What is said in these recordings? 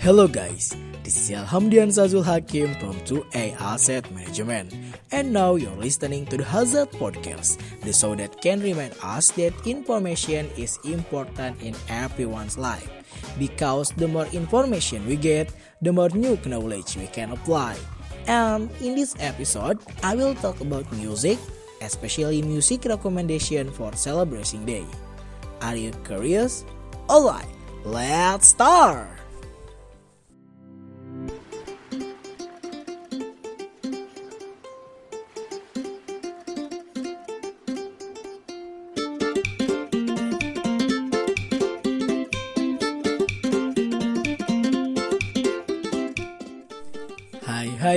Hello guys, this is Hilal Hamdiansyah Zulhakim from 2A Asset Management. And now you're listening to the Hazet Podcast, the show that can remind us that information is important in everyone's life. Because the more information we get, the more new knowledge we can apply. And in this episode, I will talk about music, especially music recommendation for celebrating day. Are you curious? Alright, let's start!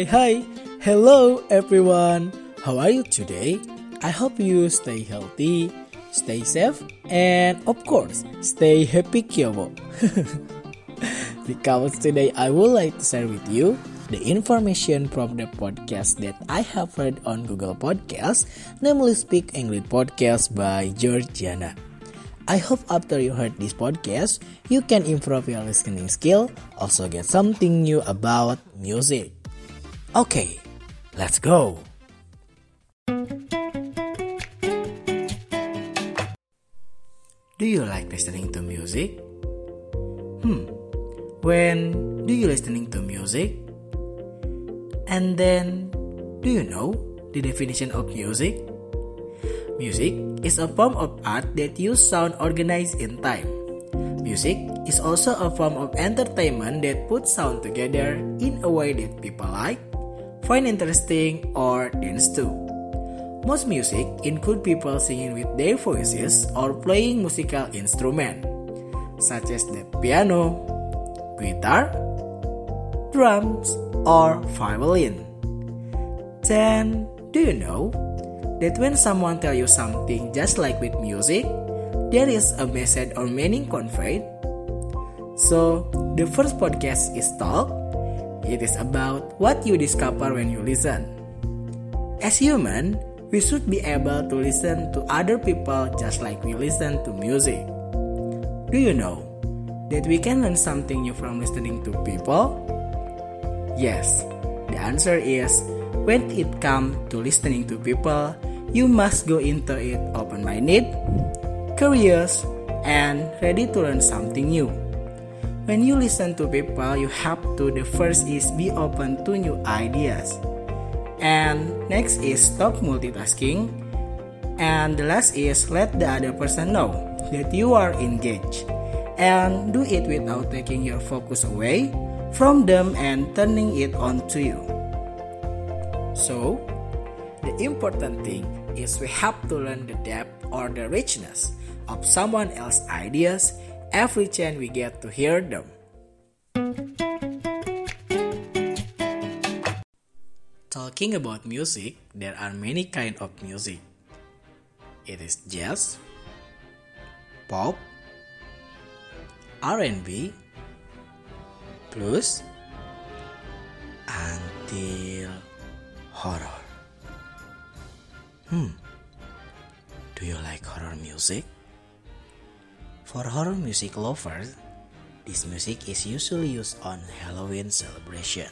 Hi, hello everyone, how are you today? I hope you stay healthy, stay safe, and of course, stay happy kyobo. Because today I would like to share with you the information from the podcast that I have heard on Google Podcasts, namely Speak English Podcast by Georgiana. I hope after you heard this podcast, you can improve your listening skill, also get something new about music. Okay, let's go. Do you like listening to music? When do you listening to music? And then, do you know the definition of music? Music is a form of art that uses sound organized in time. Music is also a form of entertainment that puts sound together in a way that people like, find interesting, or dance to. Most music include people singing with their voices or playing musical instruments, such as the piano, guitar, drums, or violin. Then, do you know that when someone tells you something just like with music, there is a message or meaning conveyed? So, the first podcast is Talk. It is about what you discover when you listen. As humans, we should be able to listen to other people just like we listen to music. Do you know that we can learn something new from listening to people? Yes, the answer is when it comes to listening to people, you must go into it open-minded, curious, and ready to learn something new. When you listen to people, you have to, the first is be open to new ideas. And next is stop multitasking. And the last is let the other person know that you are engaged. And do it without taking your focus away from them and turning it on to you. So, the important thing is we have to learn the depth or the richness of someone else's ideas every chance we get to hear them. Talking about music, there are many kinds of music. It is jazz, pop, R&B, blues, until horror. Do you like horror music? For horror music lovers, this music is usually used on Halloween celebration.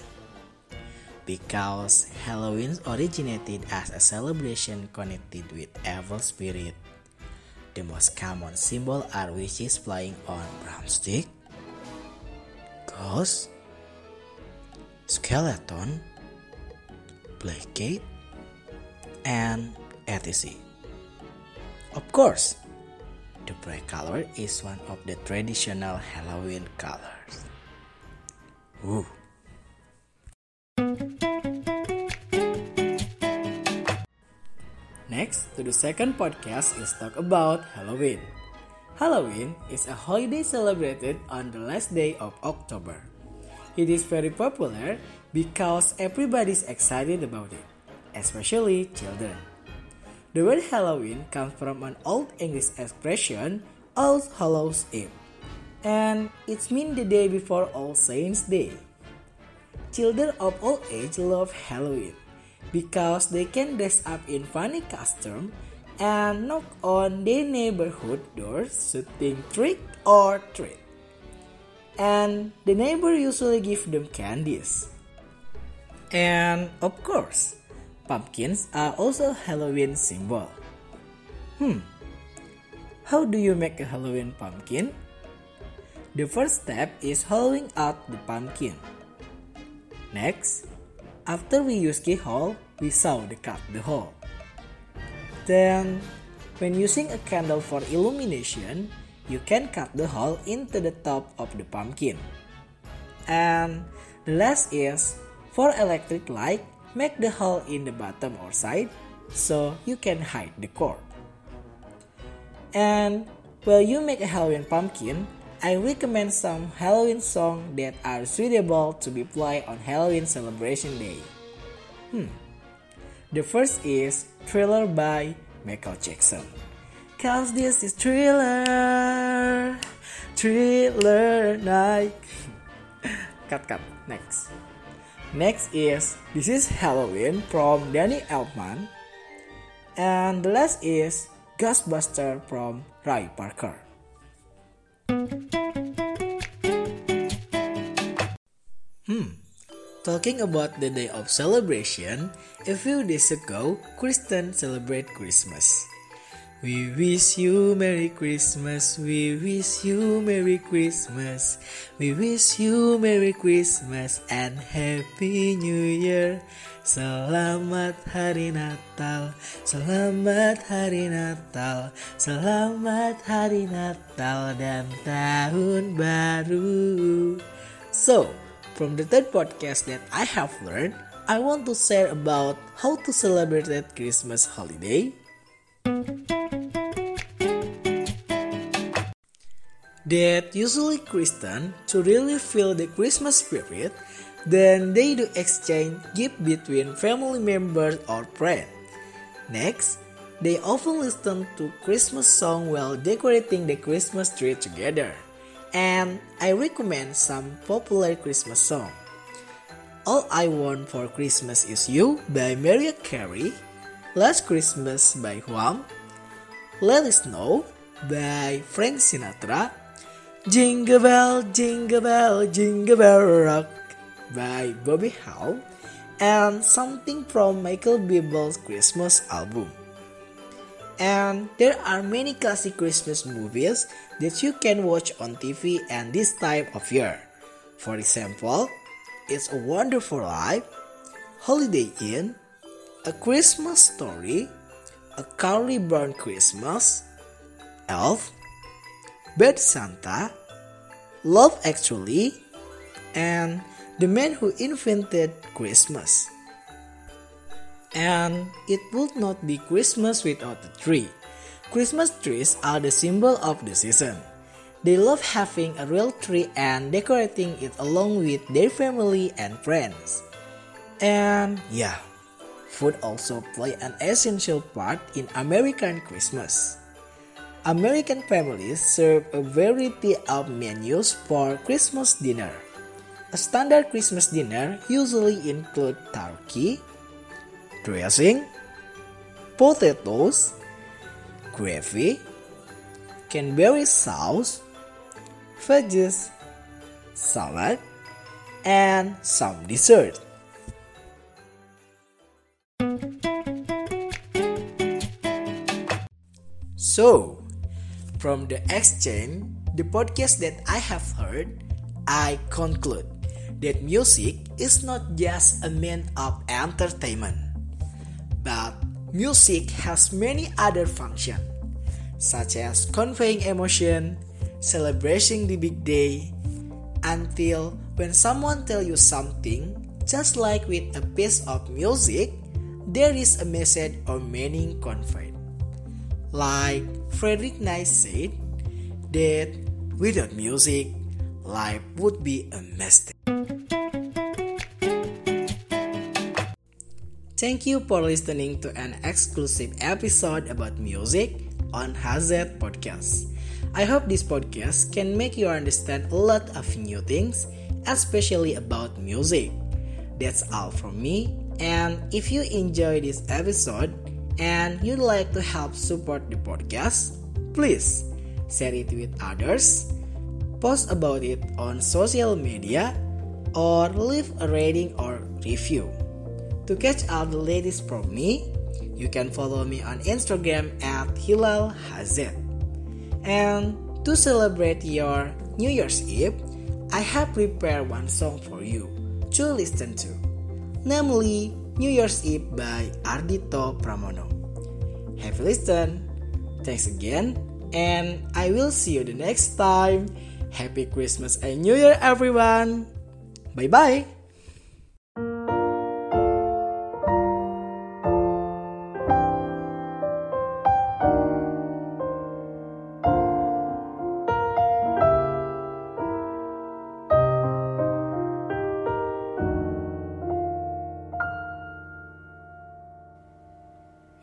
Because Halloween originated as a celebration connected with evil spirit. The most common symbols are witches flying on broomstick, ghosts, skeleton, black cat, and etc. Of course, the bright color is one of the traditional Halloween colors. Ooh. Next to the second podcast is talk about Halloween. Halloween is a holiday celebrated on the last day of October. It is very popular because everybody's excited about it, especially children. The word Halloween comes from an old English expression, All Hallows Eve, and it means the day before All Saints' Day. Children of all age love Halloween because they can dress up in funny costume and knock on their neighborhood doors shouting trick or treat. and the neighbor usually give them candies. And of course, pumpkins are also Halloween symbol. How do you make a Halloween pumpkin? The first step is hollowing out the pumpkin. Next, after we use keyhole, we saw to cut the hole. Then, when using a candle for illumination, you can cut the hole into the top of the pumpkin. And the last is, for electric light, make the hole in the bottom or side so you can hide the cord. And while you make a Halloween pumpkin, I recommend some Halloween songs that are suitable to be played on Halloween celebration day. The first is Thriller by Michael Jackson. 'Cause this is thriller, thriller night. Cut, next. Next is This is Halloween from Danny Elfman. And the last is Ghostbuster from Ray Parker. Talking about the day of celebration, a few days ago, Christians celebrate Christmas. We wish you Merry Christmas, we wish you Merry Christmas, we wish you Merry Christmas and Happy New Year. Selamat Hari Natal, Selamat Hari Natal, Selamat Hari Natal dan Tahun Baru. So, from the third podcast that I have learned, I want to share about how to celebrate that Christmas holiday. That usually Christians, to really feel the Christmas spirit, then they do exchange gifts between family members or friends. Next, they often listen to Christmas songs while decorating the Christmas tree together. And I recommend some popular Christmas song. All I Want for Christmas Is You by Mariah Carey, Last Christmas by Wham, Let It Snow by Frank Sinatra, Jingle Bell, Jingle Bell, Jingle Bell Rock by Bobby Howe, and Something from Michael Bublé's Christmas album. And there are many classic Christmas movies that you can watch on TV and this time of year. For example, It's a Wonderful Life, Holiday Inn, A Christmas Story, A Charlie Brown Christmas, Elf, Bad Santa, Love Actually, and The Man Who Invented Christmas. And it would not be Christmas without a tree. Christmas trees are the symbol of the season. They love having a real tree and decorating it along with their family and friends. And yeah, food also plays an essential part in American Christmas. American families serve a variety of menus for Christmas dinner. A standard Christmas dinner usually includes turkey, dressing, potatoes, gravy, cranberry sauce, veggies, salad, and some dessert. So, from the exchange, the podcast that I have heard, I conclude that music is not just a means of entertainment. But music has many other functions, such as conveying emotion, celebrating the big day, until when someone tells you something, just like with a piece of music, there is a message or meaning conveyed. Like Friedrich Nietzsche said, that without music, life would be a mistake. Thank you for listening to an exclusive episode about music on Hazet Podcast. I hope this podcast can make you understand a lot of new things, especially about music. That's all from me, and if you enjoy this episode and you'd like to help support the podcast, please share it with others, post about it on social media, or leave a rating or review. To catch up the latest from me, you can follow me on Instagram at Hilal Hazet. And to celebrate your New Year's Eve, I have prepared one song for you to listen to, namely New Year's Eve by Ardito Pramono. Have a listen. Thanks again, and I will see you the next time. Happy Christmas and New Year, everyone. Bye-bye.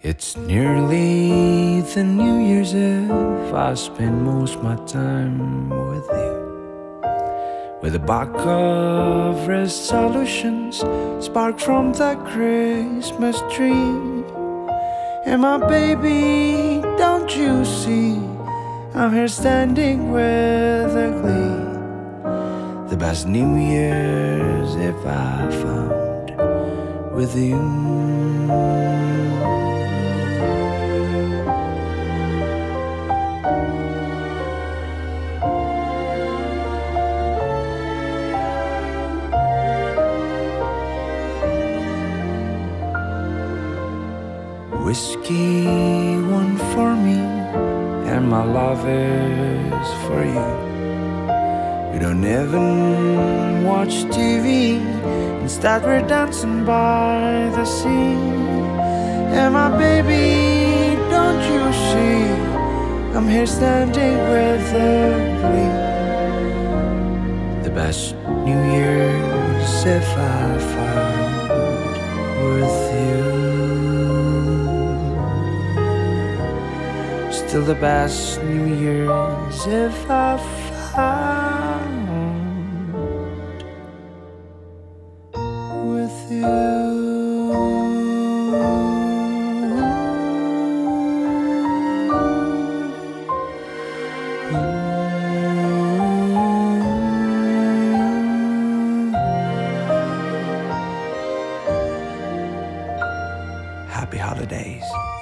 It's nearly the New Year's Eve. I spend most of my time with you, with a box of resolutions sparked from that Christmas tree. And my baby, don't you see, I'm here standing with a glee. The best New Year's Eve I found with you. Whiskey, one for me, and my love is for you. We don't even watch TV, instead we're dancing by the sea. And my baby, don't you see, I'm here standing with a glee. The best New Year's if I found with you. Still the best New Year's if I found with you. Happy holidays.